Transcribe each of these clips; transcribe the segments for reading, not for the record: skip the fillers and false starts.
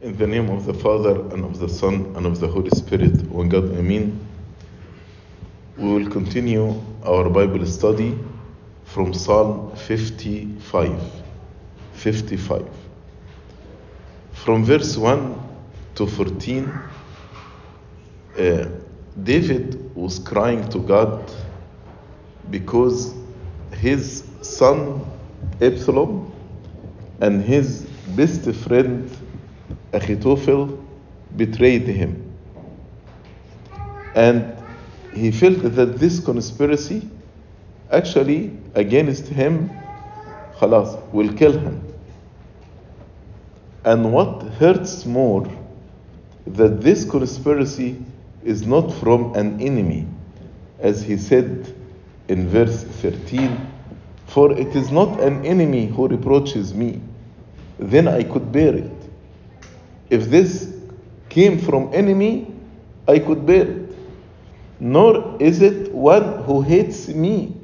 In the name of the Father, and of the Son, and of the Holy Spirit, one God, Amen. We will continue our Bible study from Psalm 55. 55. From verse 1 to 14, David was crying to God because his son Absalom and his best friend Ahithophel betrayed him, and he felt that this conspiracy actually against him will kill him. And what hurts more, that this conspiracy is not from an enemy, as he said in verse 13, "For it is not an enemy who reproaches me, then I could bear it." If this came from enemy, I could bear it. Nor is it one who hates me,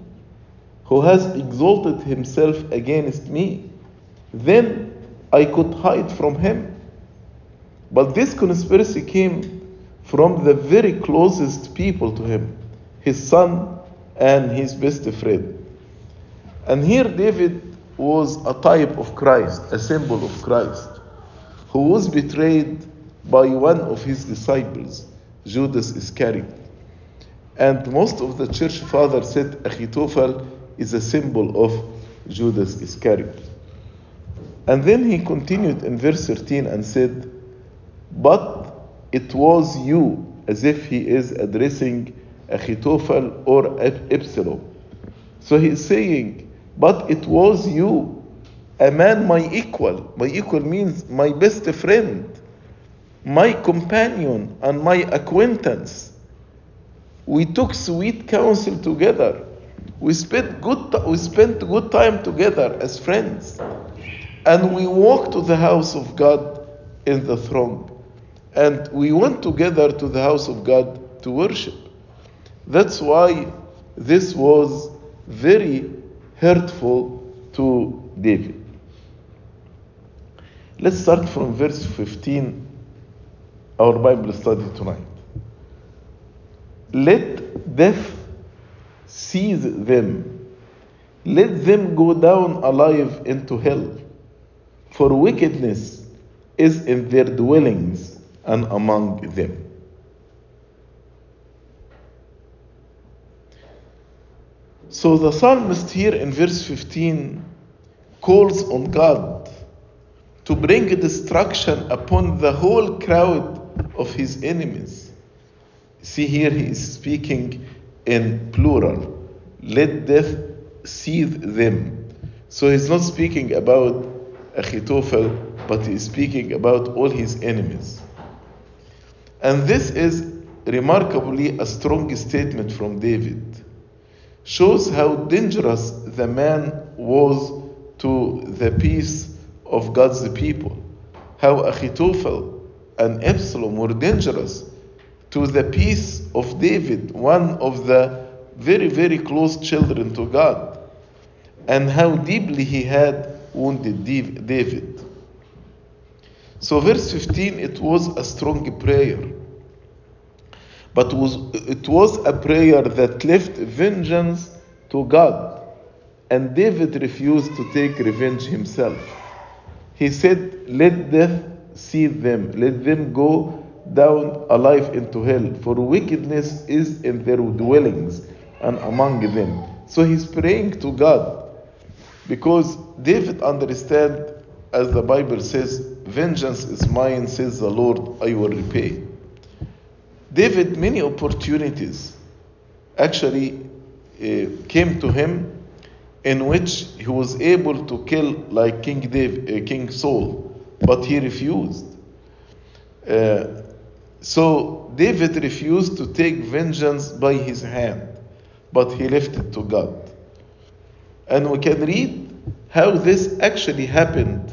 who has exalted himself against me, then I could hide from him. But this conspiracy came from the very closest people to him, his son and his best friend. And here David was a type of Christ, a symbol of Christ, who was betrayed by one of his disciples, Judas Iscariot. And most of the church fathers said Ahithophel is a symbol of Judas Iscariot. And then he continued in verse 13 and said, "But it was you," as if he is addressing Ahithophel or Absalom. So he is saying, but it was you, a man my equal. My equal means my best friend, my companion, and my acquaintance. We took sweet counsel together. We spent good time together as friends. And we walked to the house of God in the throng. And we went together to the house of God to worship. That's why this was very hurtful to David. Let's start from verse 15, our Bible study tonight. "Let death seize them. Let them go down alive into hell. For wickedness is in their dwellings and among them." So the psalmist here in verse 15 calls on God to bring destruction upon the whole crowd of his enemies. See, here he is speaking in plural. Let death seize them. So he's not speaking about Ahithophel, but he is speaking about all his enemies. And this is remarkably a strong statement from David. Shows how dangerous the man was to the peace of God's people. How Ahithophel and Absalom were dangerous to the peace of David, one of the very, very close children to God, and how deeply he had wounded David. So verse 15, it was a strong prayer. But it was a prayer that left vengeance to God. And David refused to take revenge himself. He said, let death seize them. Let them go down alive into hell. For wickedness is in their dwellings and among them. So he's praying to God. Because David understands, as the Bible says, vengeance is mine, says the Lord, I will repay. David, many opportunities actually came to him in which he was able to kill like King Saul, but he refused. So David refused to take vengeance by his hand, but he left it to God. And we can read how this actually happened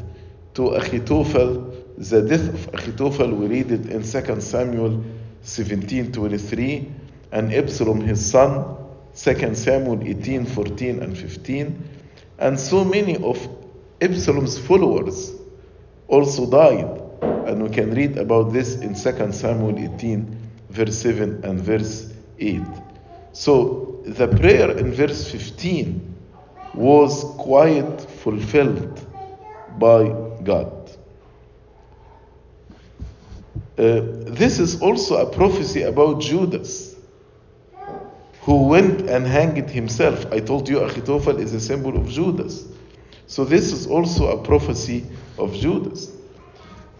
to Ahithophel, the death of Ahithophel. We read it in 2 Samuel 17:23, and Absalom his son, 2 Samuel 18:14 and 15, and so many of Absalom's followers also died, And we can read about this in 2 Samuel 18, verse 7 and verse 8. So the prayer in verse 15 was quite fulfilled by God. This is also a prophecy about Judas, who went and hanged himself. I told you Ahithophel is a symbol of Judas. So this is also a prophecy of Judas.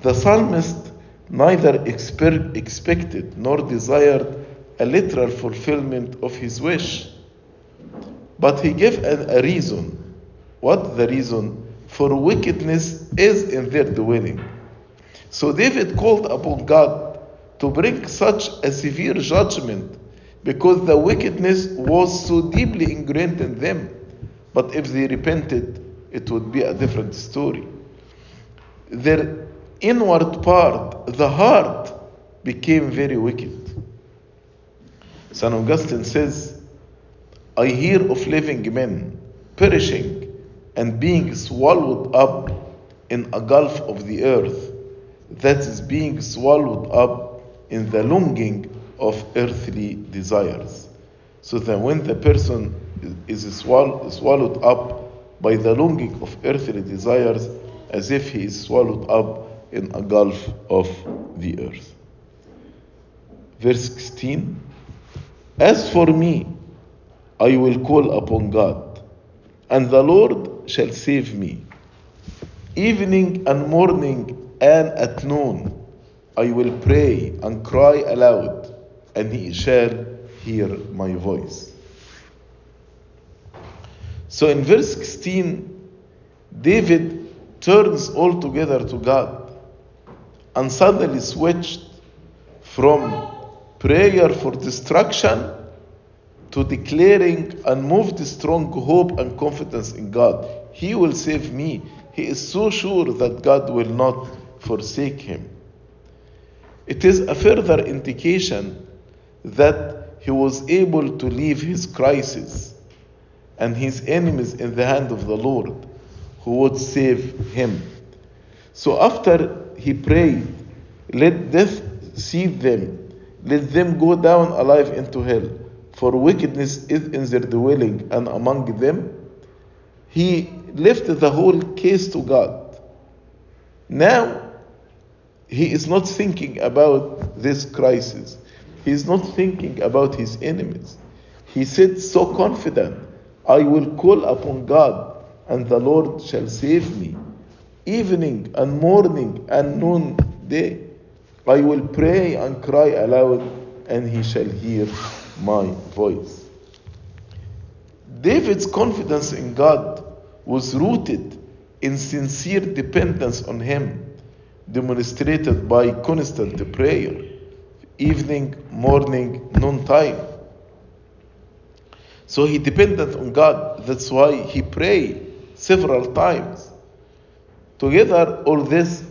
The psalmist neither expected nor desired a literal fulfillment of his wish, but he gave a reason. What the reason? For wickedness is in their dwelling. So David called upon God to bring such a severe judgment because the wickedness was so deeply ingrained in them. But if they repented, it would be a different story. Their inward part, the heart, became very wicked. Saint Augustine says, I hear of living men perishing and being swallowed up in a gulf of the earth that is being swallowed up in the longing of earthly desires. So that when the person is swallowed up by the longing of earthly desires, as if he is swallowed up in a gulf of the earth. Verse 16, as for me, I will call upon God, and the Lord shall save me. Evening and morning and at noon, I will pray and cry aloud, and he shall hear my voice. So in verse 16, David turns altogether to God and suddenly switched from prayer for destruction to declaring unmoved strong hope and confidence in God. He will save me. He is so sure that God will not forsake him. It is a further indication that he was able to leave his crisis and his enemies in the hand of the Lord, who would save him. So after he prayed, let death seize them, let them go down alive into hell, for wickedness is in their dwelling and among them. He left the whole case to God. Now, he is not thinking about this crisis. He is not thinking about his enemies. He said so confident, I will call upon God and the Lord shall save me. Evening and morning and noonday, I will pray and cry aloud, and he shall hear my voice. David's confidence in God was rooted in sincere dependence on him, demonstrated by constant prayer, evening, morning, noontime. So he depended on God. That's why he prayed several times. Together, all this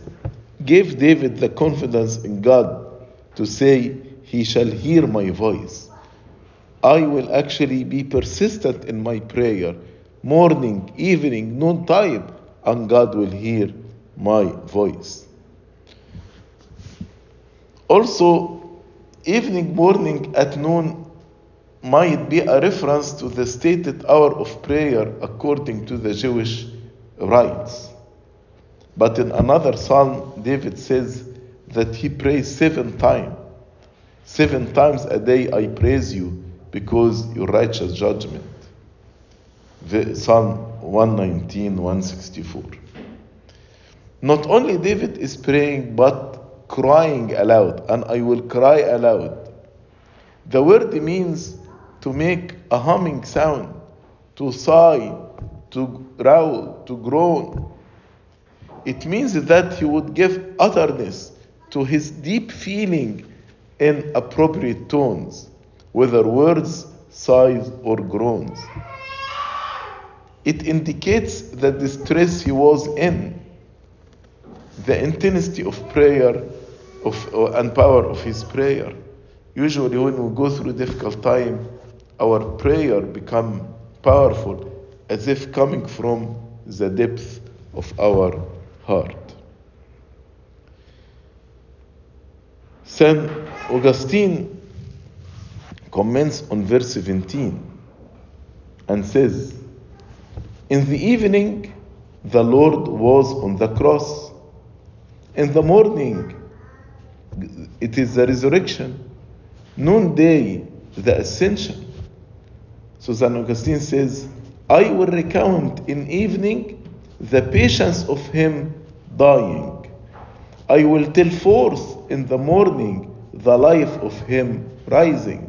gave David the confidence in God to say, he shall hear my voice. I will actually be persistent in my prayer, morning, evening, noontime, and God will hear my voice. Also, evening, morning, at noon might be a reference to the stated hour of prayer according to the Jewish rites. But in another psalm, David says that he prays 7 times. 7 times a day I praise you because your righteous judgment. Psalm 119, 164. Not only David is praying, but crying aloud, and I will cry aloud. The word means to make a humming sound, to sigh, to growl, to groan. It means that he would give utterance to his deep feeling in appropriate tones, whether words, sighs, or groans. It indicates the distress he was in, the intensity of prayer and power of his prayer. Usually when we go through difficult time, our prayer becomes powerful, as if coming from the depth of our heart. Saint Augustine comments on verse 17 and says, "In the evening the Lord was on the cross. In the morning it is the resurrection. Noonday the ascension." So Saint Augustine says, "I will recount in evening the patience of him dying. I will tell forth in the morning the life of him rising.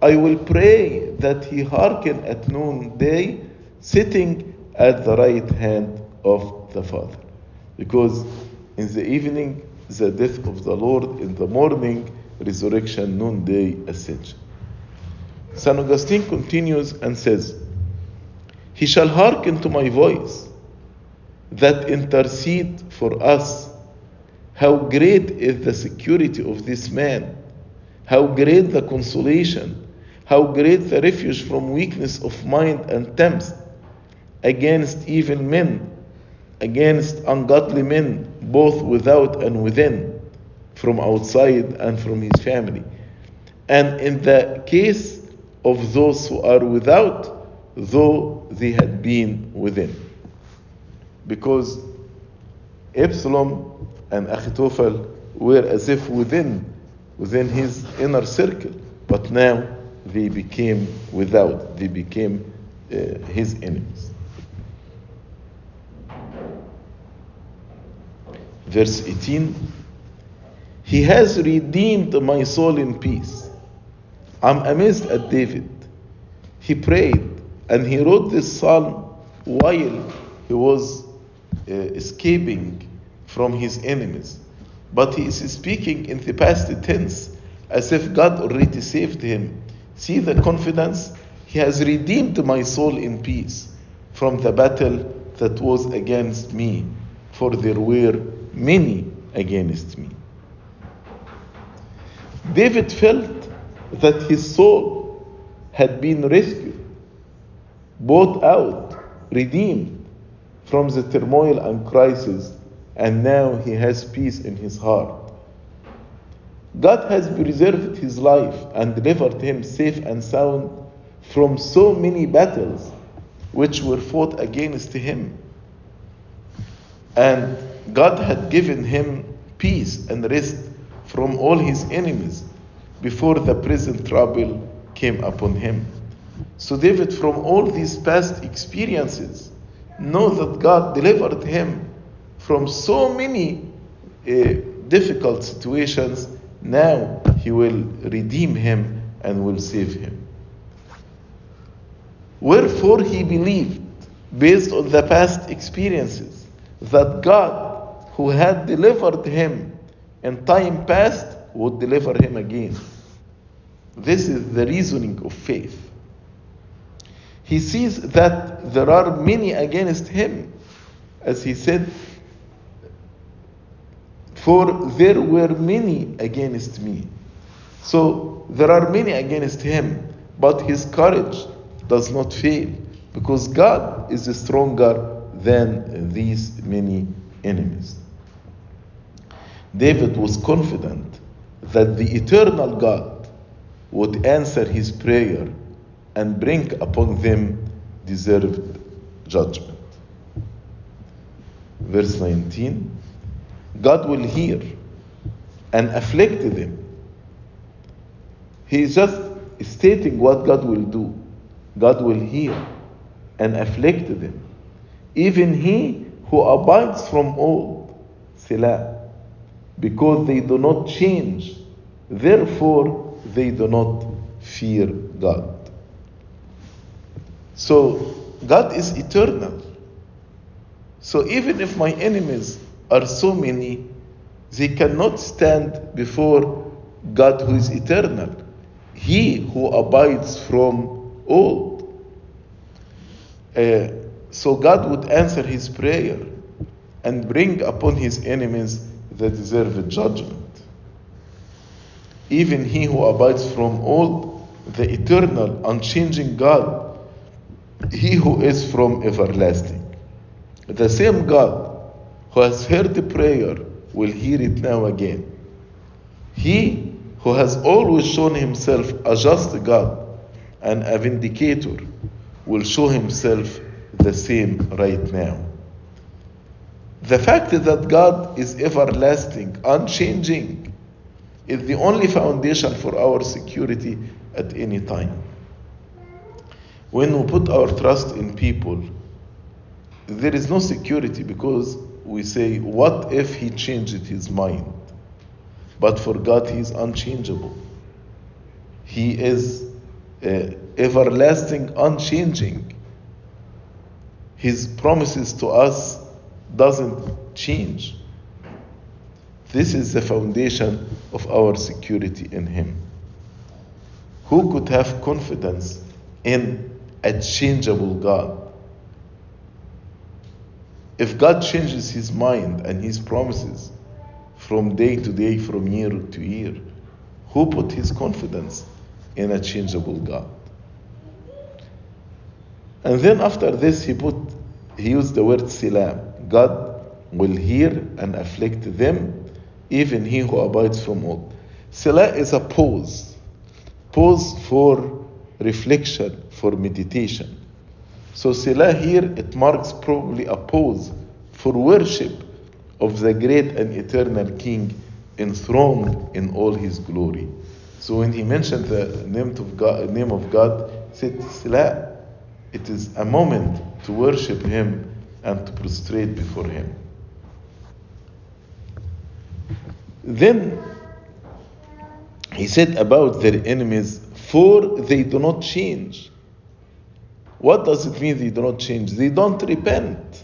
I will pray that he hearken at noonday, sitting at the right hand of the Father." Because in the evening, the death of the Lord, in the morning, resurrection, noonday, ascension. St. Augustine continues and says, "He shall hearken to my voice, that intercede for us. How great is the security of this man! How great the consolation! How great the refuge from weakness of mind and tempest, against evil men, against ungodly men, both without and within, from outside and from his family. And in the case of those who are without, though they had been within." Because Absalom and Ahithophel were as if within his inner circle, but now they became without, they became his enemies. Verse 18, "He has redeemed my soul in peace. I'm amazed at David. He prayed and he wrote this psalm while he was escaping from his enemies. But he is speaking in the past tense, as if God already saved him. See the confidence? He has redeemed my soul in peace from the battle that was against me, for there were many against me." David felt that his soul had been rescued, bought out, redeemed from the turmoil and crisis, and now he has peace in his heart. God has preserved his life and delivered him safe and sound from so many battles which were fought against him. And God had given him peace and rest from all his enemies before the present trouble came upon him. So David, from all these past experiences, knows that God delivered him from so many difficult situations. Now he will redeem him and will save him. Wherefore he believed, based on the past experiences, that God, who had delivered him in time past, would deliver him again. This is the reasoning of faith. He sees that there are many against him, as he said, "For there were many against me." So there are many against him, but his courage does not fail, because God is stronger than these many enemies. David was confident that the eternal God would answer his prayer and bring upon them deserved judgment. Verse 19, "God will hear and afflict them." He is just stating what God will do. God will hear and afflict them, even he who abides from old, Selah, because they do not change, therefore they do not fear God. So God is eternal. So even if my enemies are so many, they cannot stand before God who is eternal, he who abides from old. So God would answer his prayer and bring upon his enemies the deserved judgment. Even he who abides from old, the eternal, unchanging God, he who is from everlasting. The same God who has heard the prayer will hear it now again. He who has always shown himself a just God and a vindicator will show himself the same right now. The fact that God is everlasting, unchanging, is the only foundation for our security at any time. When we put our trust in people, there is no security because we say, what if he changed his mind? But for God, he is unchangeable. He is everlasting, unchanging. His promises to us doesn't change. This is the foundation of our security in him. Who could have confidence in a changeable God? If God changes his mind and his promises from day to day, from year to year, who put his confidence in a changeable God? And then after this, he used the word Selah. God will hear and afflict them, even he who abides from old. Selah is a pause. Pause for reflection, for meditation. So Selah here, it marks probably a pause for worship of the great and eternal King enthroned in all his glory. So when he mentioned the name of God, he said Selah. It is a moment to worship him and to prostrate before him. Then he said about their enemies, for they do not change. What does it mean they do not change? They don't repent.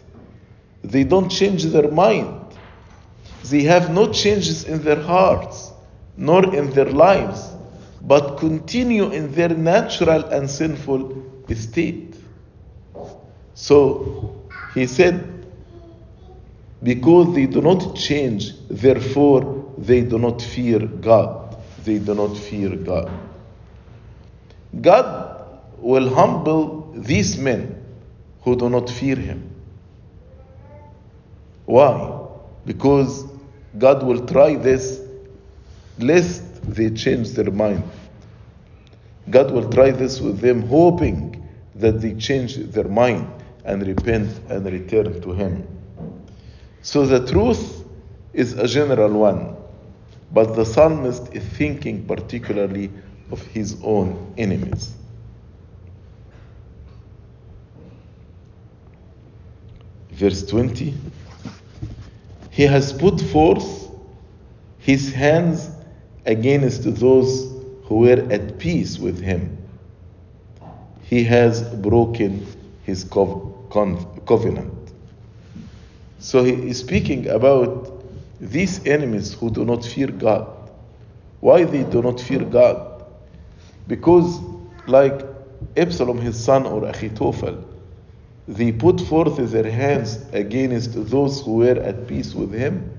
They don't change their mind. They have no changes in their hearts, nor in their lives, but continue in their natural and sinful state. So he said, because they do not change, therefore they do not fear God. They do not fear God. God will humble these men who do not fear him. Why? Because God will try this lest they change their mind. God will try this with them, hoping that they change their mind and repent and return to him. So the truth is a general one, but the psalmist is thinking particularly of his own enemies. Verse 20, he has put forth his hands against those who were at peace with him. He has broken his covenant. So he is speaking about these enemies who do not fear God. Why they do not fear God? Because like Absalom his son or Ahithophel, they put forth their hands against those who were at peace with him.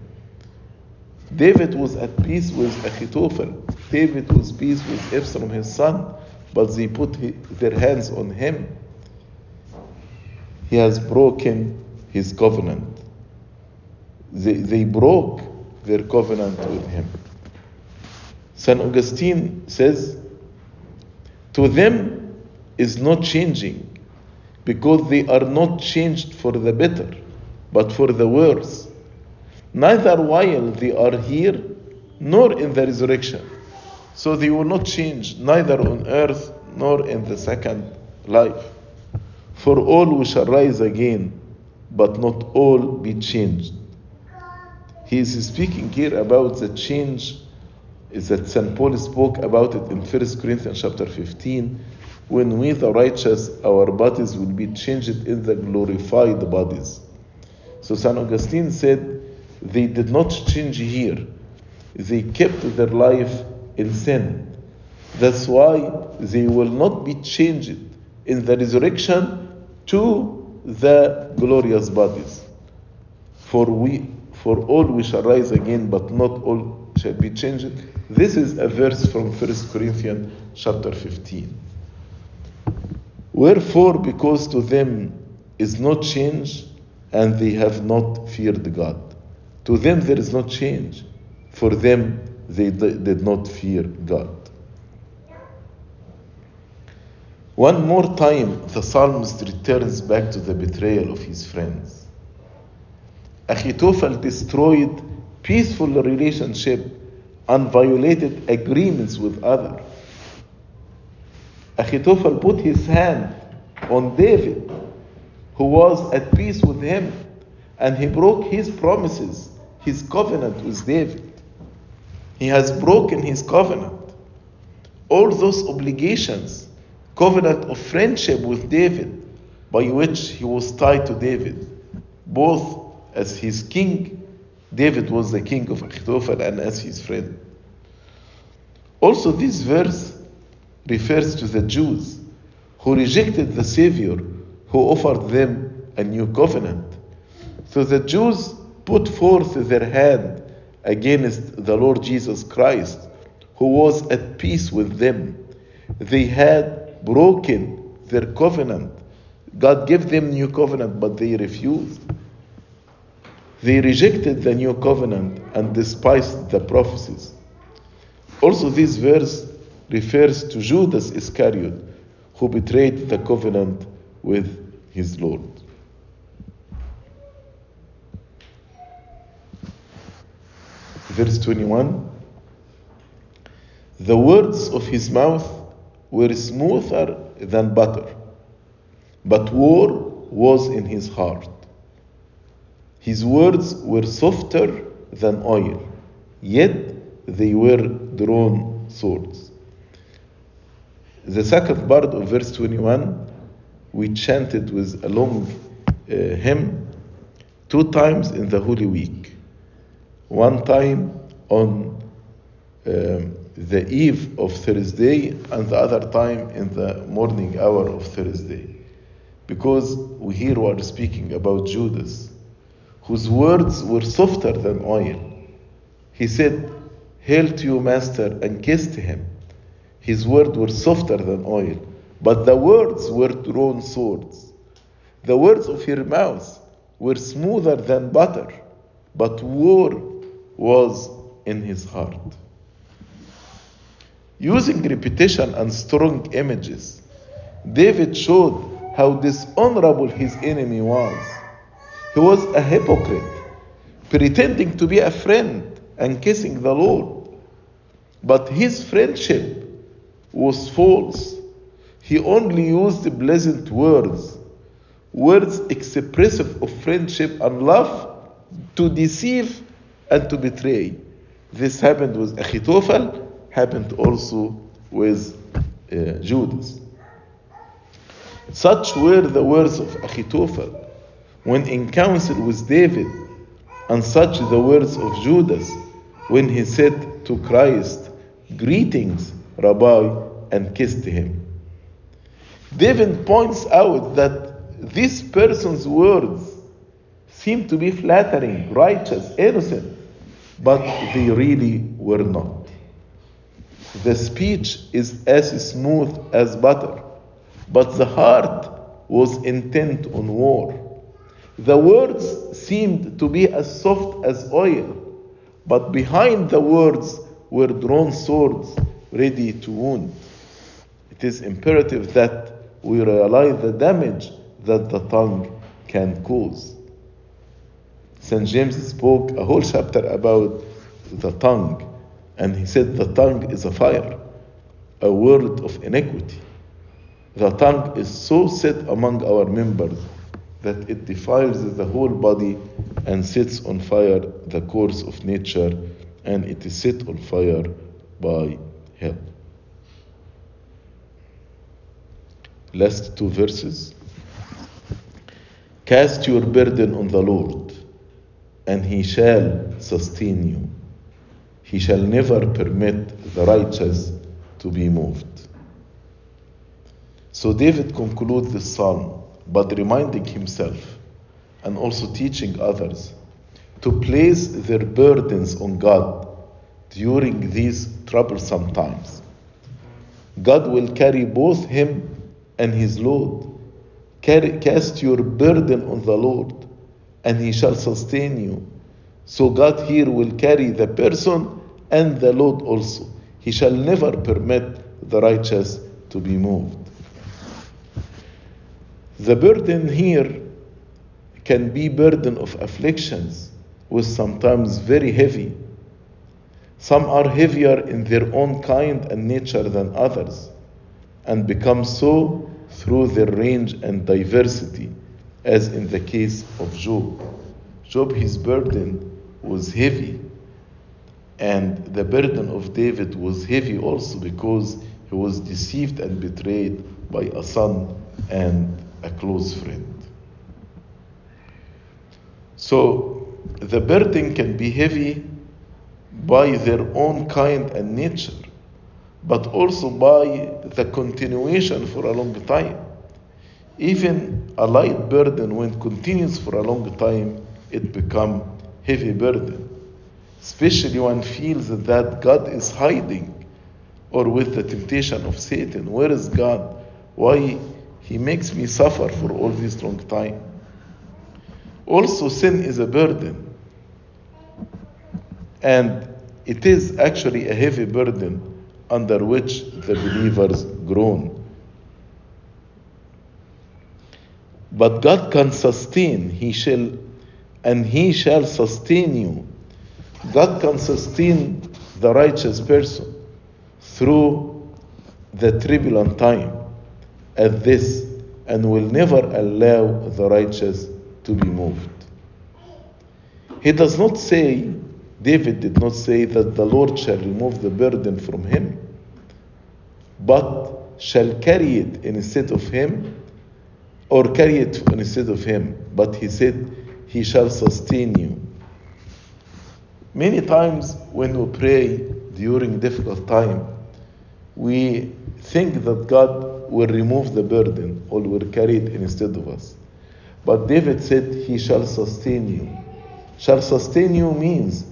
David was at peace with Ahithophel. David was at peace with Absalom his son, but they put their hands on him. He has broken his covenant. They broke their covenant with him. Saint Augustine says, to them is not changing, because they are not changed for the better, but for the worse, neither while they are here, nor in the resurrection. So they will not change, neither on earth, nor in the second life. For all we shall rise again, but not all be changed. He is speaking here about the change that Saint Paul spoke about it in 1 Corinthians chapter 15, when we the righteous, our bodies will be changed in the glorified bodies. So Saint Augustine said, they did not change here. They kept their life in sin. That's why they will not be changed in the resurrection to the glorious bodies. For all we shall rise again, but not all shall be changed. This is a verse from 1 Corinthians chapter 15. Wherefore, because to them is no change, and they have not feared God. To them there is no change. For them They did not fear God. One more time, the psalmist returns back to the betrayal of his friends. Ahithophel destroyed peaceful relationship and violated agreements with others. Ahithophel put his hand on David, who was at peace with him, and he broke his promises, his covenant with David. He has broken his covenant. All those obligations, covenant of friendship with David, by which he was tied to David, both as his king. David was the king of Ahithophel, and as his friend. Also, this verse refers to the Jews who rejected the Savior who offered them a new covenant. So the Jews put forth their hand against the Lord Jesus Christ, who was at peace with them. They had broken their covenant. God gave them new covenant, but they refused. They rejected the new covenant and despised the prophecies. Also, this verse refers to Judas Iscariot, who betrayed the covenant with his Lord. Verse 21, the words of his mouth were smoother than butter, but war was in his heart. His words were softer than oil, yet they were drawn swords. The second part of verse 21, we chanted with a long hymn 2 times in the Holy Week. 1 time on the eve of Thursday, and the other time in the morning hour of Thursday. Because we here were speaking about Judas, whose words were softer than oil. He said, "Hail to you, Master," and kissed him. His words were softer than oil, but the words were drawn swords. The words of his mouth were smoother than butter, but war was in his heart. Using repetition and strong images, David showed how dishonorable his enemy was. He was a hypocrite, pretending to be a friend and kissing the Lord. But his friendship was false. He only used pleasant words, words expressive of friendship and love, to deceive and to betray. This happened with Ahithophel, happened also with Judas. Such were the words of Ahithophel when in council with David, and such the words of Judas when he said to Christ, "Greetings, Rabbi," and kissed him. David points out that this person's words seem to be flattering, righteous, innocent, but they really were not. The speech is as smooth as butter, but the heart was intent on war. The words seemed to be as soft as oil, but behind the words were drawn swords ready to wound. It is imperative that we realize the damage that the tongue can cause. Saint James spoke a whole chapter about the tongue, and he said the tongue is a fire, a world of iniquity. The tongue is so set among our members that it defiles the whole body and sets on fire the course of nature, and it is set on fire by hell. Last 2 verses. Cast your burden on the Lord, and he shall sustain you. He shall never permit the righteous to be moved. So David concludes the psalm, but reminding himself and also teaching others to place their burdens on God during these troublesome times. God will carry both him and his load. Cast your burden on the Lord, and he shall sustain you. So God here will carry the person and the Lord also. He shall never permit the righteous to be moved. The burden here can be burden of afflictions, which sometimes very heavy. Some are heavier in their own kind and nature than others, and become so through their range and diversity, as in the case of Job. Job, his burden was heavy, and the burden of David was heavy also because he was deceived and betrayed by a son and a close friend. So the burden can be heavy by their own kind and nature, but also by the continuation for a long time. Even a light burden, when it continues for a long time, it becomes heavy burden, especially one feels that God is hiding, or with the temptation of Satan, where is God? Why he makes me suffer for all this long time? Also, sin is a burden, and it is actually a heavy burden under which the believers groan. But God can sustain. He shall sustain you. God can sustain the righteous person through the turbulent time at this, and will never allow the righteous to be moved. He does not say, David did not say, that the Lord shall remove the burden from him, but shall carry it instead of him, or carry it instead of him. But he said, he shall sustain you. Many times when we pray during difficult time, we think that God will remove the burden or will carry it instead of us. But David said, he shall sustain you. Shall sustain you means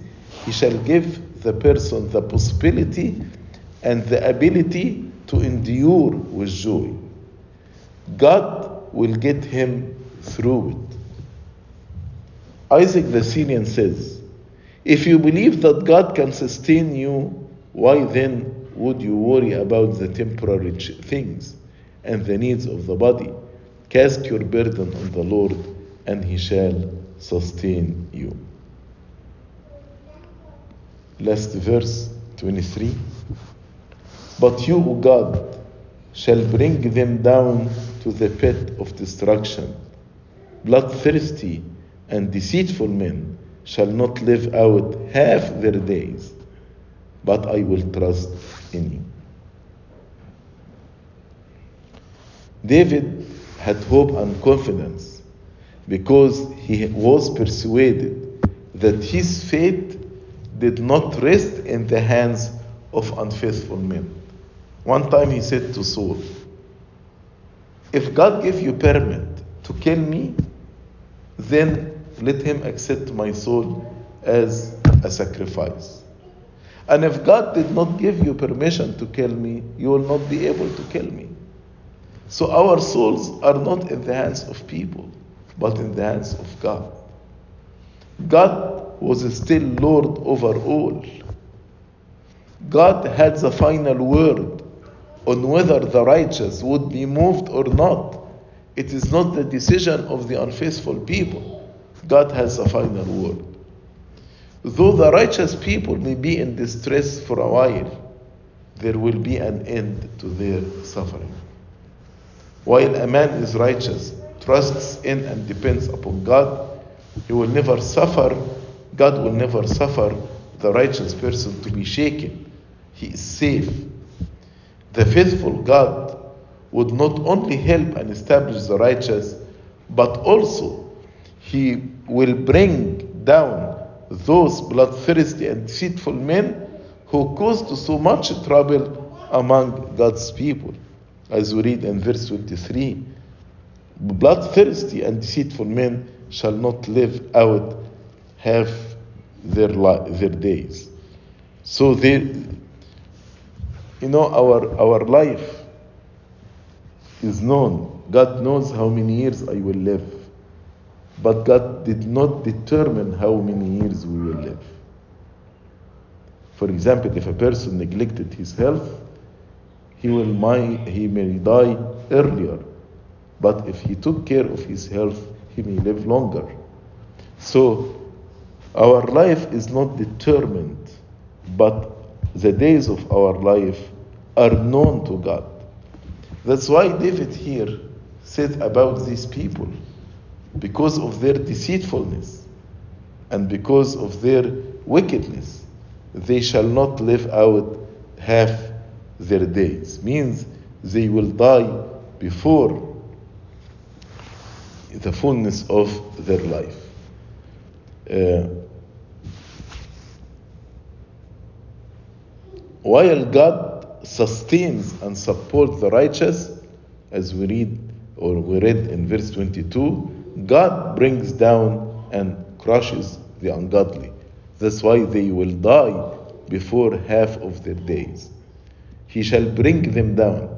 he shall give the person the possibility and the ability to endure with joy. God will get him through it. Isaac the Syrian says, if you believe that God can sustain you, why then would you worry about the temporary things and the needs of the body? Cast your burden on the Lord, and he shall sustain you. Last verse, 23. But you, O God, shall bring them down to the pit of destruction. Bloodthirsty and deceitful men shall not live out half their days, but I will trust in you. David had hope and confidence because he was persuaded that his fate did not rest in the hands of unfaithful men. One time he said to Saul, if God gave you permit to kill me, then let him accept my soul as a sacrifice. And if God did not give you permission to kill me, you will not be able to kill me. So our souls are not in the hands of people, but in the hands of God. God was still Lord over all. God had the final word on whether the righteous would be moved or not. It is not the decision of the unfaithful people. God has the final word. Though the righteous people may be in distress for a while, there will be an end to their suffering. While a man is righteous, trusts in and depends upon God, he will never suffer. God will never suffer the righteous person to be shaken. He is safe. The faithful God would not only help and establish the righteous, but also he will bring down those bloodthirsty and deceitful men who caused so much trouble among God's people. As we read in verse 23, bloodthirsty and deceitful men shall not live out half their days. So our life is known. God knows how many years I will live, but God did not determine how many years we will live. For example, if a person neglected his health, he may die earlier. But if he took care of his health, he may live longer. So our life is not determined, but the days of our life are known to God. That's why David here said about these people, because of their deceitfulness and because of their wickedness, they shall not live out half their days. Means they will die before the fullness of their life. While God sustains and supports the righteous, as we read in verse 22, God brings down and crushes the ungodly. That's why they will die before half of their days. He shall bring them down.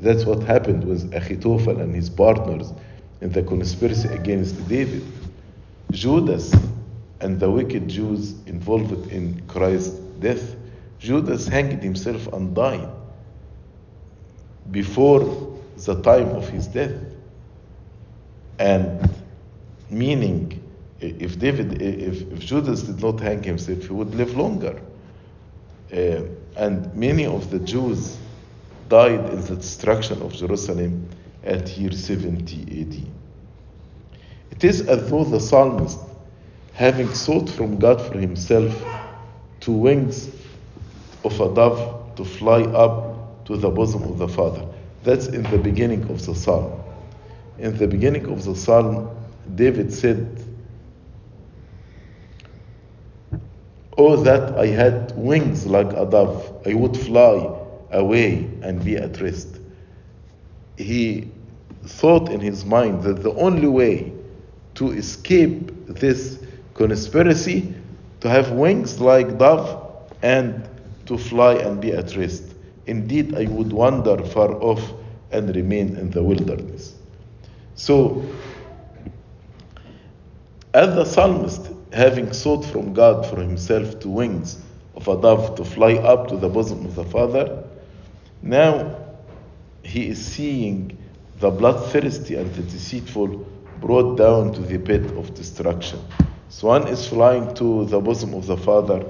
That's what happened with Ahithophel and his partners in the conspiracy against David. Judas and the wicked Jews involved in Christ's death, Judas hanged himself and died before the time of his death. And meaning, if Judas did not hang himself, he would live longer. And many of the Jews died in the destruction of Jerusalem at year 70 AD. It is as though the psalmist, having sought from God for himself 2 wings of a dove to fly up to the bosom of the Father. That's in the beginning of the psalm. In the beginning of the psalm, David said, "Oh, that I had wings like a dove, I would fly away and be at rest." He thought in his mind that the only way to escape this conspiracy, to have wings like dove and to fly and be at rest. Indeed, I would wander far off and remain in the wilderness. So, as the psalmist, having sought from God for himself 2 wings of a dove to fly up to the bosom of the Father, now he is seeing the bloodthirsty and the deceitful brought down to the pit of destruction. So one is flying to the bosom of the Father,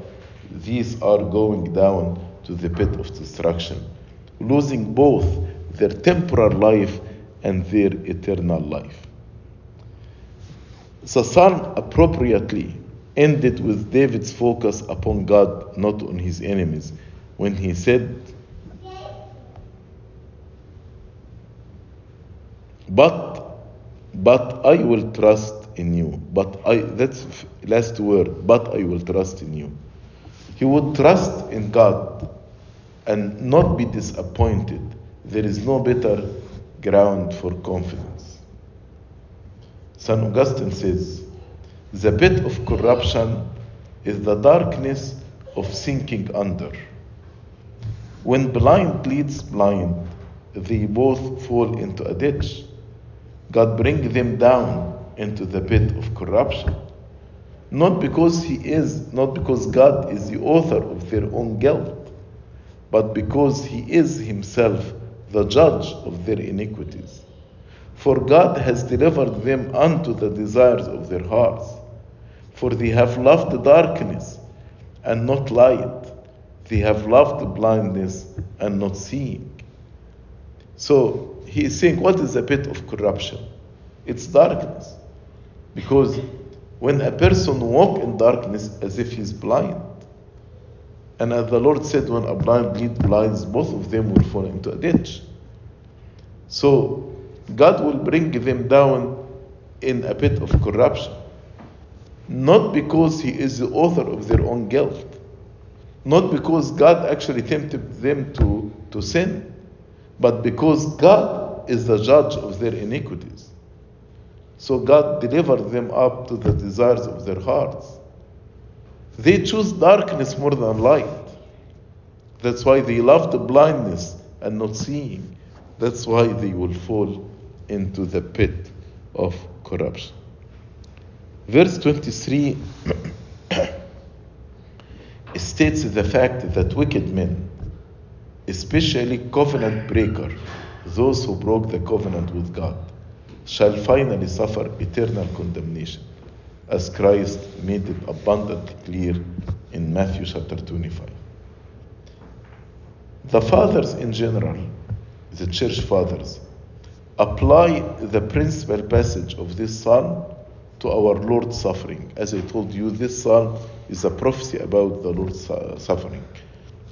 these are going down to the pit of destruction, losing both their temporal life and their eternal life. The psalm appropriately ended with David's focus upon God, not on his enemies, when he said, But I will trust in you. That's last word, but I will trust in you. He would trust in God and not be disappointed. There is no better ground for confidence. Saint Augustine says, "The pit of corruption is the darkness of sinking under. When blind leads blind, they both fall into a ditch. God brings them down into the pit of corruption." Not because God is the author of their own guilt, but because he is himself the judge of their iniquities. For God has delivered them unto the desires of their hearts. For they have loved the darkness and not light. They have loved the blindness and not seeing. So he is saying, what is the pit of corruption? It's darkness. Because when a person walks in darkness as if he's blind, and as the Lord said, when a blind leads blinds, both of them will fall into a ditch. So God will bring them down in a pit of corruption, not because he is the author of their own guilt, not because God actually tempted them to sin, but because God is the judge of their iniquities. So God delivered them up to the desires of their hearts. They choose darkness more than light. That's why they love the blindness and not seeing. That's why they will fall into the pit of corruption. Verse 23 states the fact that wicked men, especially covenant breakers, those who broke the covenant with God, shall finally suffer eternal condemnation, as Christ made it abundantly clear in Matthew chapter 25. The fathers in general, the church fathers, apply the principal passage of this psalm to our Lord's suffering. As I told you, this psalm is a prophecy about the Lord's suffering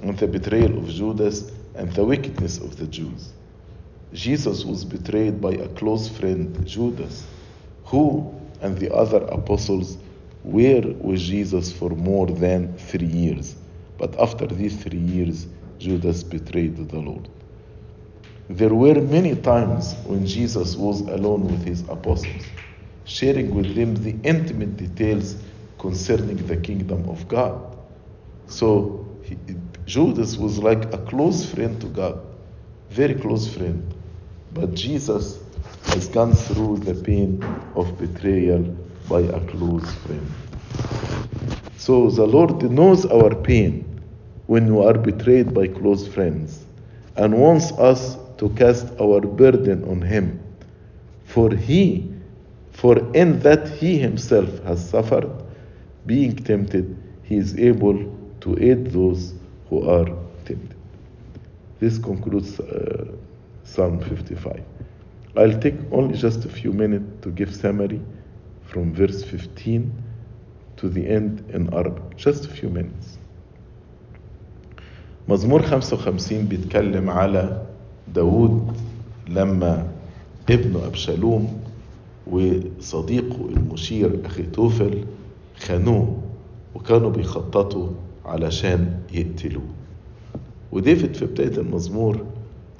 and the betrayal of Judas and the wickedness of the Jews. Jesus was betrayed by a close friend, Judas, who and the other apostles were with Jesus for more than 3 years. But after these 3 years, Judas betrayed the Lord. There were many times when Jesus was alone with his apostles, sharing with them the intimate details concerning the kingdom of God. So Judas was like a close friend to God, very close friend. But Jesus has gone through the pain of betrayal by a close friend. So the Lord knows our pain when we are betrayed by close friends and wants us to cast our burden on Him. For in that He Himself has suffered, being tempted, He is able to aid those who are tempted. This concludes Psalm 55. I'll take only just a few minutes to give summary from verse 15 to the end in Arabic. Just a few minutes. مزمور 55 بيتكلم على داود لما ابنه أبشالوم وصديقه المشير أخيتوفل خانوه وكانوا بيخططوا علشان يقتلوه. وديفيد في بداية المزمور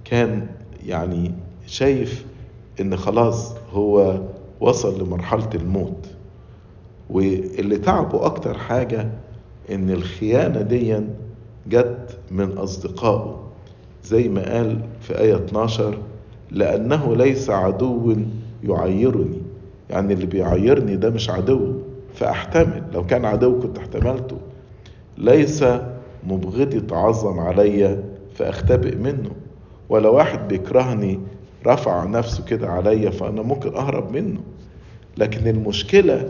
كان يعني شايف ان خلاص هو وصل لمرحلة الموت، واللي تعبه اكتر حاجة ان الخيانة دي جت من اصدقائه، زي ما قال في آية 12 لأنه ليس عدو يعيرني، يعني اللي بيعيرني ده مش عدو فأحتمل، لو كان عدو كنت احتملته، ليس مبغضي تعظم علي فأختبئ منه، ولا واحد بيكرهني رفع نفسه كده علي فأنا ممكن أهرب منه. لكن المشكلة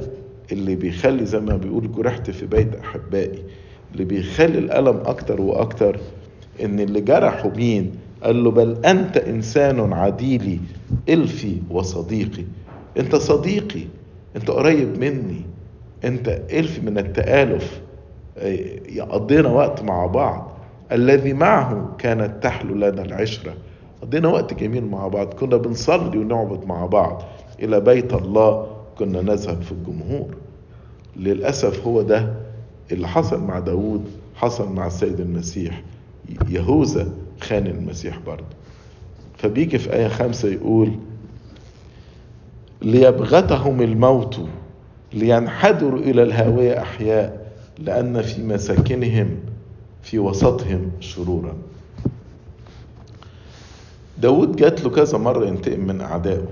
اللي بيخلي زي ما بيقول جرحت في بيت أحبائي، اللي بيخلي الألم أكتر وأكتر إن اللي جرحه مين؟ قال له بل أنت إنسان عديلي إلفي وصديقي. أنت صديقي، أنت قريب مني، أنت إلفي من التآلف، قضينا وقت مع بعض الذي معه كانت تحلو لنا العشرة. قضينا وقت جميل مع بعض، كنا بنصلي ونعبد مع بعض، إلى بيت الله كنا نذهب في الجمهور. للأسف هو ده اللي حصل مع داود، حصل مع السيد المسيح. يهوذا خان المسيح برضه. فبيجي في آية 5 يقول ليبغتهم الموت لينحدروا إلى الهاوية أحياء لأن في مساكنهم في وسطهم شرورا. داود جات له كذا مرة ينتقم من أعدائه،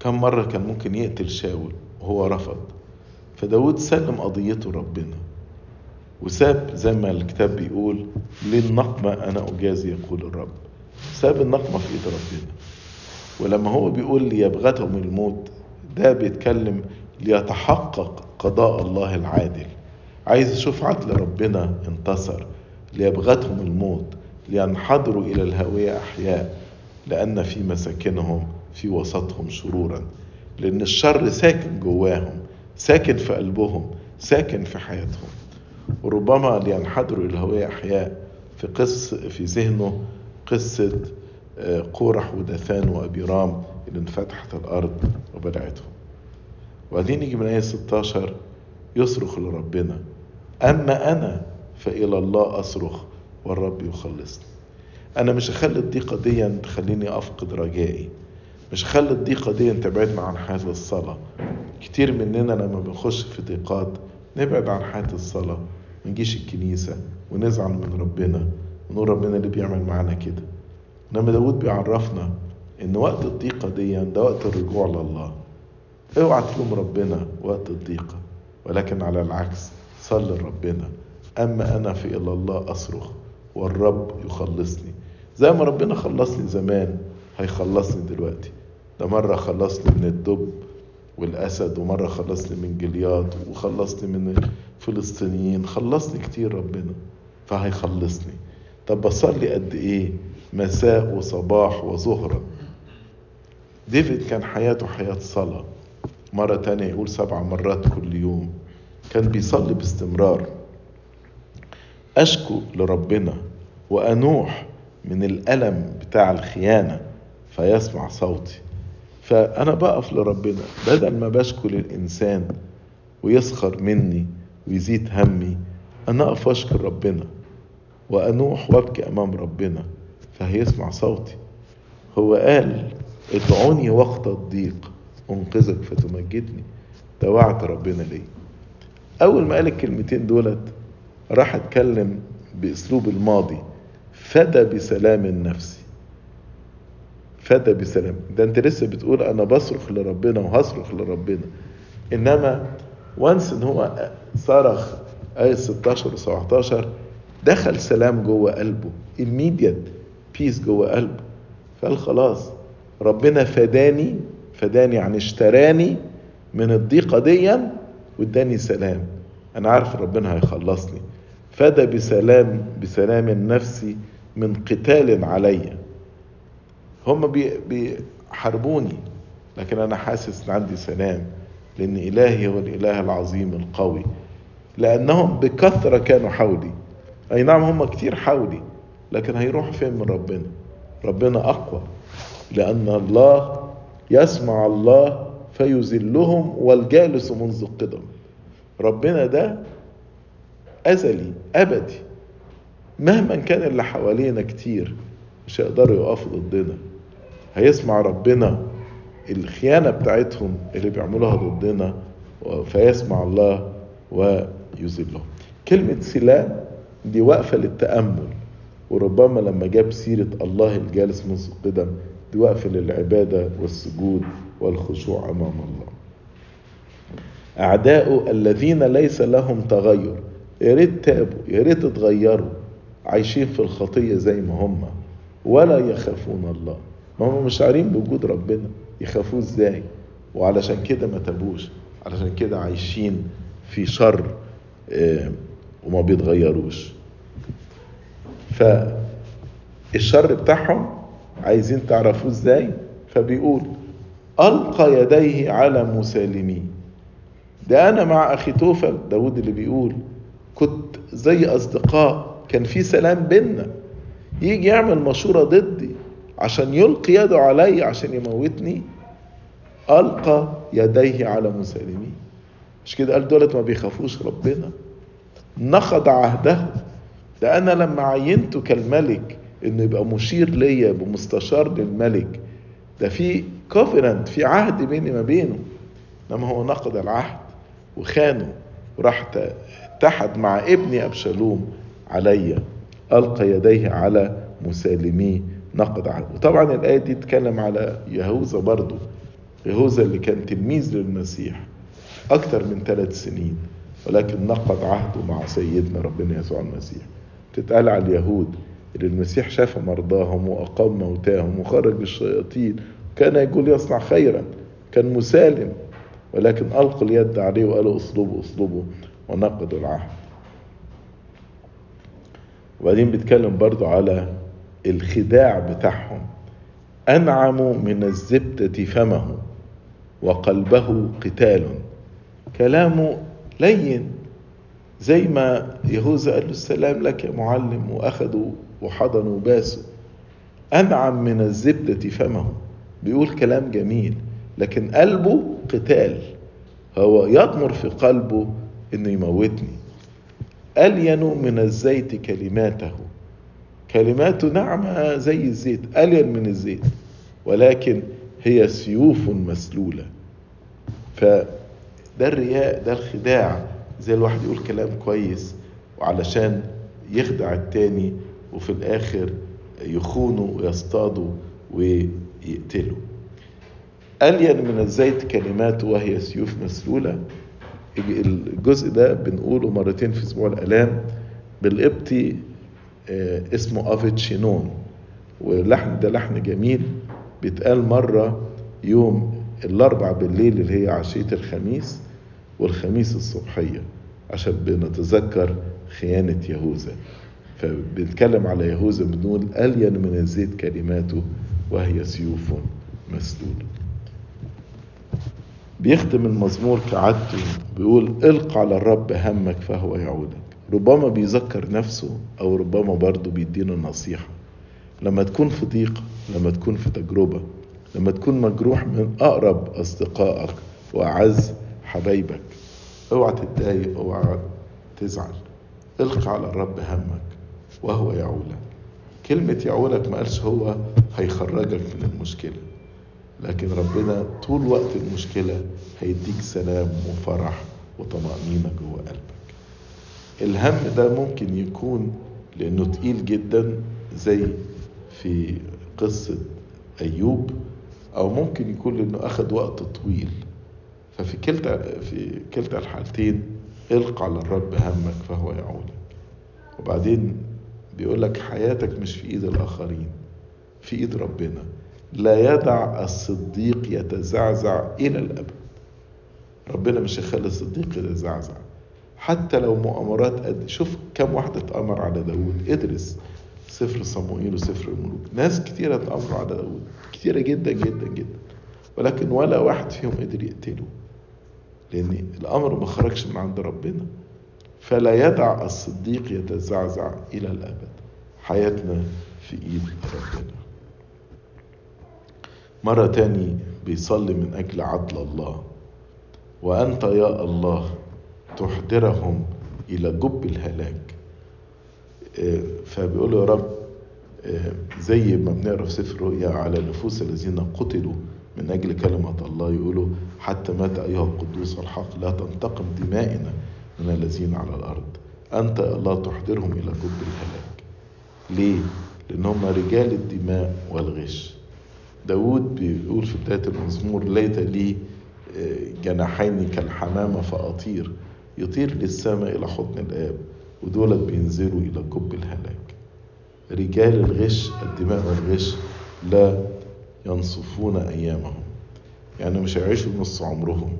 كم مرة كان ممكن يقتل شاول وهو رفض، فداود سلم قضيته ربنا وساب زي ما الكتاب بيقول للنقمة أنا أجازي يقول الرب، ساب النقمة في إيد ربنا. ولما هو بيقول ليبغتهم الموت ده بيتكلم ليتحقق قضاء الله العادل، عايز يشوف عدل ربنا انتصر. ليبغتهم الموت لينحدروا إلى الهاوية أحياء لأن في مساكنهم في وسطهم شرورا، لأن الشر ساكن جواهم، ساكن في قلبهم، ساكن في حياتهم. وربما لينحدروا إلى الهاوية أحياء في ذهنه قصة قورح ودثان وأبيرام اللي انفتحت الأرض وبلعتهم. وبعدين يجي من آية 16 يصرخ لربنا أما أنا فإلى الله أصرخ والرب يخلصني. أنا مش هخلي الضيقة دي تخليني أفقد رجائي، مش هخلي الضيقة دي تبعدنا عن حياة الصلاة. كتير مننا لما بنخش في ضيقات نبعد عن حياة الصلاة، منجيش الكنيسة ونزعل من ربنا ونقول ربنا اللي بيعمل معنا كده. إنما داود بيعرفنا إن وقت الضيقة دي ده وقت الرجوع لله. اوعى تلوم ربنا وقت الضيقة، ولكن على العكس صلي لربنا أما أنا في إلا الله أصرخ والرب يخلصني. زي ما ربنا خلصني زمان هيخلصني دلوقتي. ده مرة خلصني من الدب والأسد، ومرة خلصني من جليات، وخلصني من الفلسطينيين، خلصني كتير ربنا، فهيخلصني. طب بصلي قد إيه؟ مساء وصباح وظهرة. ديفيد كان حياته حياة صلاة. مرة تانية يقول 7 مرات كل يوم. كان بيصلي باستمرار. أشكو لربنا وأنوح من الألم بتاع الخيانة فيسمع صوتي. فأنا بقف لربنا بدل ما بشكو للإنسان ويسخر مني ويزيد همي، أنا أقف أشكر ربنا وأنوح وأبكي أمام ربنا فهيسمع صوتي. هو قال ادعوني وقت الضيق أنقذك فتمجدني. ده وعد ربنا ليه. أول ما قال الكلمتين دولت راح أتكلم بأسلوب الماضي، فدى بسلام النفسي. فدى بسلام. ده أنت لسه بتقول أنا بصرخ لربنا وهصرخ لربنا، إنما وانس إن هو صرخ آية 16 و 17 دخل سلام جوه قلبه، immediate peace جوه قلبه. فقال خلاص ربنا فداني يعني اشتراني من الضيقة دي واداني سلام. أنا عارف ربنا هيخلصني. فدى بسلام النفسي من قتال عليا. هم بيحاربوني لكن أنا حاسس إن عندي سلام، لأن إلهي هو الإله العظيم القوي. لأنهم بكثرة كانوا حولي. أي نعم هم كتير حولي، لكن هيروحوا فين من ربنا؟ ربنا أقوى. لأن الله يسمع الله فيذلهم والجالس منذ القدم. ربنا ده أزلي أبدي، مهما كان اللي حوالينا كتير مش هيقدروا يقفوا ضدنا. هيسمع ربنا الخيانة بتاعتهم اللي بيعملوها ضدنا، فيسمع الله ويذلهم. كلمة سلام دي واقفة للتأمل، وربما لما جاب سيرة الله الجالس منذ القدم دي واقفة للعبادة والسجود والخشوع أمام الله. أعداؤه الذين ليس لهم تغير. يا ريت تابوا، يا ريت اتغيروا. عايشين في الخطية زي ما هم ولا يخافون الله. ما هم مش عارفين بوجود ربنا، يخافوه ازاي؟ وعلشان كده ما تابوش، علشان كده عايشين في شر وما بيتغيروش. فالشر بتاعهم عايزين تعرفوه ازاي؟ فبيقول ألقى يديه على مسالميه. ده أنا مع أخيتوفل، داود اللي بيقول كنت زي أصدقاء، كان في سلام بينا. يجي يعمل مشورة ضدي عشان يلقي يده علي عشان يموتني. ألقى يديه على مسالميه. مش كده قال دولت ما بيخافوش ربنا، نقض عهده. ده أنا لما عينته كالملك إنه يبقى مشير ليا بمستشار للملك، ده في كوفرنت، في عهد بيني ما بينه. لما هو نقض العهد وخانه وراح اتحد مع ابني أبشالوم عليا. ألقى يديه على مسالميه، نقض عهد. وطبعا الآية دي تتكلم على يهوذا برضو. يهوذا اللي كان تلميذ للمسيح أكثر من 3 سنين، ولكن نقض عهده مع سيدنا ربنا يسوع المسيح. تتقال على اليهود اللي المسيح شاف مرضاهم وأقام موتاهم وخرج الشياطين، كان يقول يصنع خيرا، كان مسالم، ولكن ألقوا اليد عليه وقالوا أصلبوا ونقضوا العهد. وبعدين بيتكلم برضو على الخداع بتاعهم. أنعموا من الزبدة فمه وقلبه قتال. كلامه لين، زي ما يهوذا قال له السلام لك يا معلم، وأخذوا وحضنوا وباسوا. أنعم من الزبدة فمه، بيقول كلام جميل لكن قلبه قتال. هو يضمر في قلبه إنه يموتني. ألين من الزيت كلماته. كلماته ناعمة زي الزيت، ألين من الزيت، ولكن هي سيوف مسلولة. فده الرياء، ده الخداع. زي الواحد يقول كلام كويس وعلشان يخدع التاني، وفي الآخر يخونه ويصطاده ويقتله. ألين من الزيت كلماته وهي سيوف مسلولة. الجزء ده بنقوله مرتين في أسبوع الآلام، بالقبطي اسمه أفيتشينون، واللحن ده لحن جميل بيتقال مرة يوم الأربع بالليل اللي هي عشية الخميس والخميس الصبحية، عشان بنتذكر خيانة يهوذا. فبنتكلم على يهوذا بنقول ألين من الزيت كلماته وهي سيوف مسلولة. بيختم المزمور كعادته بيقول إلق على الرب همك فهو يعودك. ربما بيذكر نفسه أو ربما برضو بيدينا نصيحة. لما تكون في ضيق، لما تكون في تجربة، لما تكون مجروح من أقرب أصدقائك وأعز حبايبك، اوعى تتضايق، اوعى تزعل، إلق على الرب همك وهو يعولك. كلمة يعولك ما قالش هو هيخرجك من المشكلة، لكن ربنا طول وقت المشكلة هيديك سلام وفرح وطمأنينة جوه قلبك. الهم ده ممكن يكون لأنه تقيل جدا زي في قصة أيوب، أو ممكن يكون لأنه أخذ وقت طويل. ففي كلتا الحالتين إلق على الرب همك فهو يعولك. وبعدين بيقولك حياتك مش في إيد الآخرين، في إيد ربنا. لا يدع الصديق يتزعزع إلى الأبد. ربنا مش يخلي الصديق يتزعزع حتى لو مؤامرات قد. شوف كم واحدة اتأمر على داود. ادرس سفر صموئيل وسفر الملوك، ناس كتيرة اتأمروا على داود، كتيرة جدا جدا جدا، ولكن ولا واحد فيهم قدر يقتله، لأن الأمر ما خرجش من عند ربنا. فلا يدع الصديق يتزعزع إلى الأبد. حياتنا في إيد ربنا. مرة تاني بيصلي من أجل عدل الله. وأنت يا الله تحضرهم إلى جب الهلاك. فبيقول يا رب زي ما بنعرف سفر رؤيا على نفوس الذين قتلوا من أجل كلمة الله، يقولوا حتى مات أيها القدوس والحق لا تنتقم دمائنا من الذين على الأرض. أنت الله تحضرهم إلى جب الهلاك. ليه؟ لأنهم رجال الدماء والغش. داود بيقول في بداية المزمور ليت لي جناحين كالحمامة فأطير، يطير للسماء إلى حضن الآب، ودولت بينزلوا إلى جب الهلاك. رجال الغش، الدماء والغش، لا ينصفون أيامهم، يعني مش هيعيشوا نص عمرهم.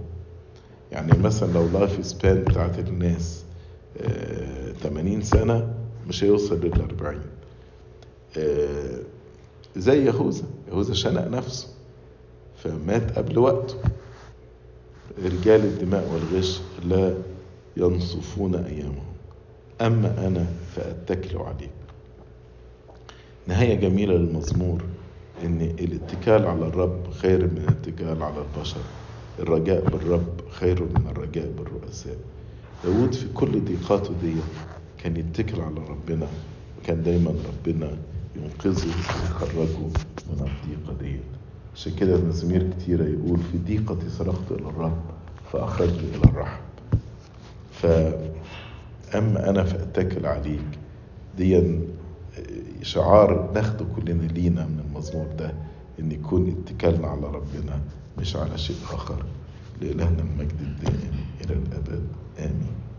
يعني مثلا لو لايف سبان بتاعت الناس 80 سنة، مش هيوصل لل40. زي يهوذا شنق نفسه فمات قبل وقته. رجال الدماء والغش لا ينصفون أيامهم، أما أنا فأتكل عليك. نهاية جميلة للمزمور، إن الاتكال على الرب خير من الاتكال على البشر، الرجاء بالرب خير من الرجاء بالرؤساء. داود في كل ضيقاته دي كان يتكل على ربنا، وكان دايما ربنا ينقذه ويخرجه من الضيقة دي. عشان كده المزامير كتيرة يقول في ضيقتي صرخت إلى الرب فأخرجني إلى الرحم. فأما أنا فأتكل عليك، دي شعار ناخده كلنا لينا من المزمور ده، إن يكون اتكالنا على ربنا مش على شيء آخر. لإلهنا المجد الدائم إلى الأبد، آمين.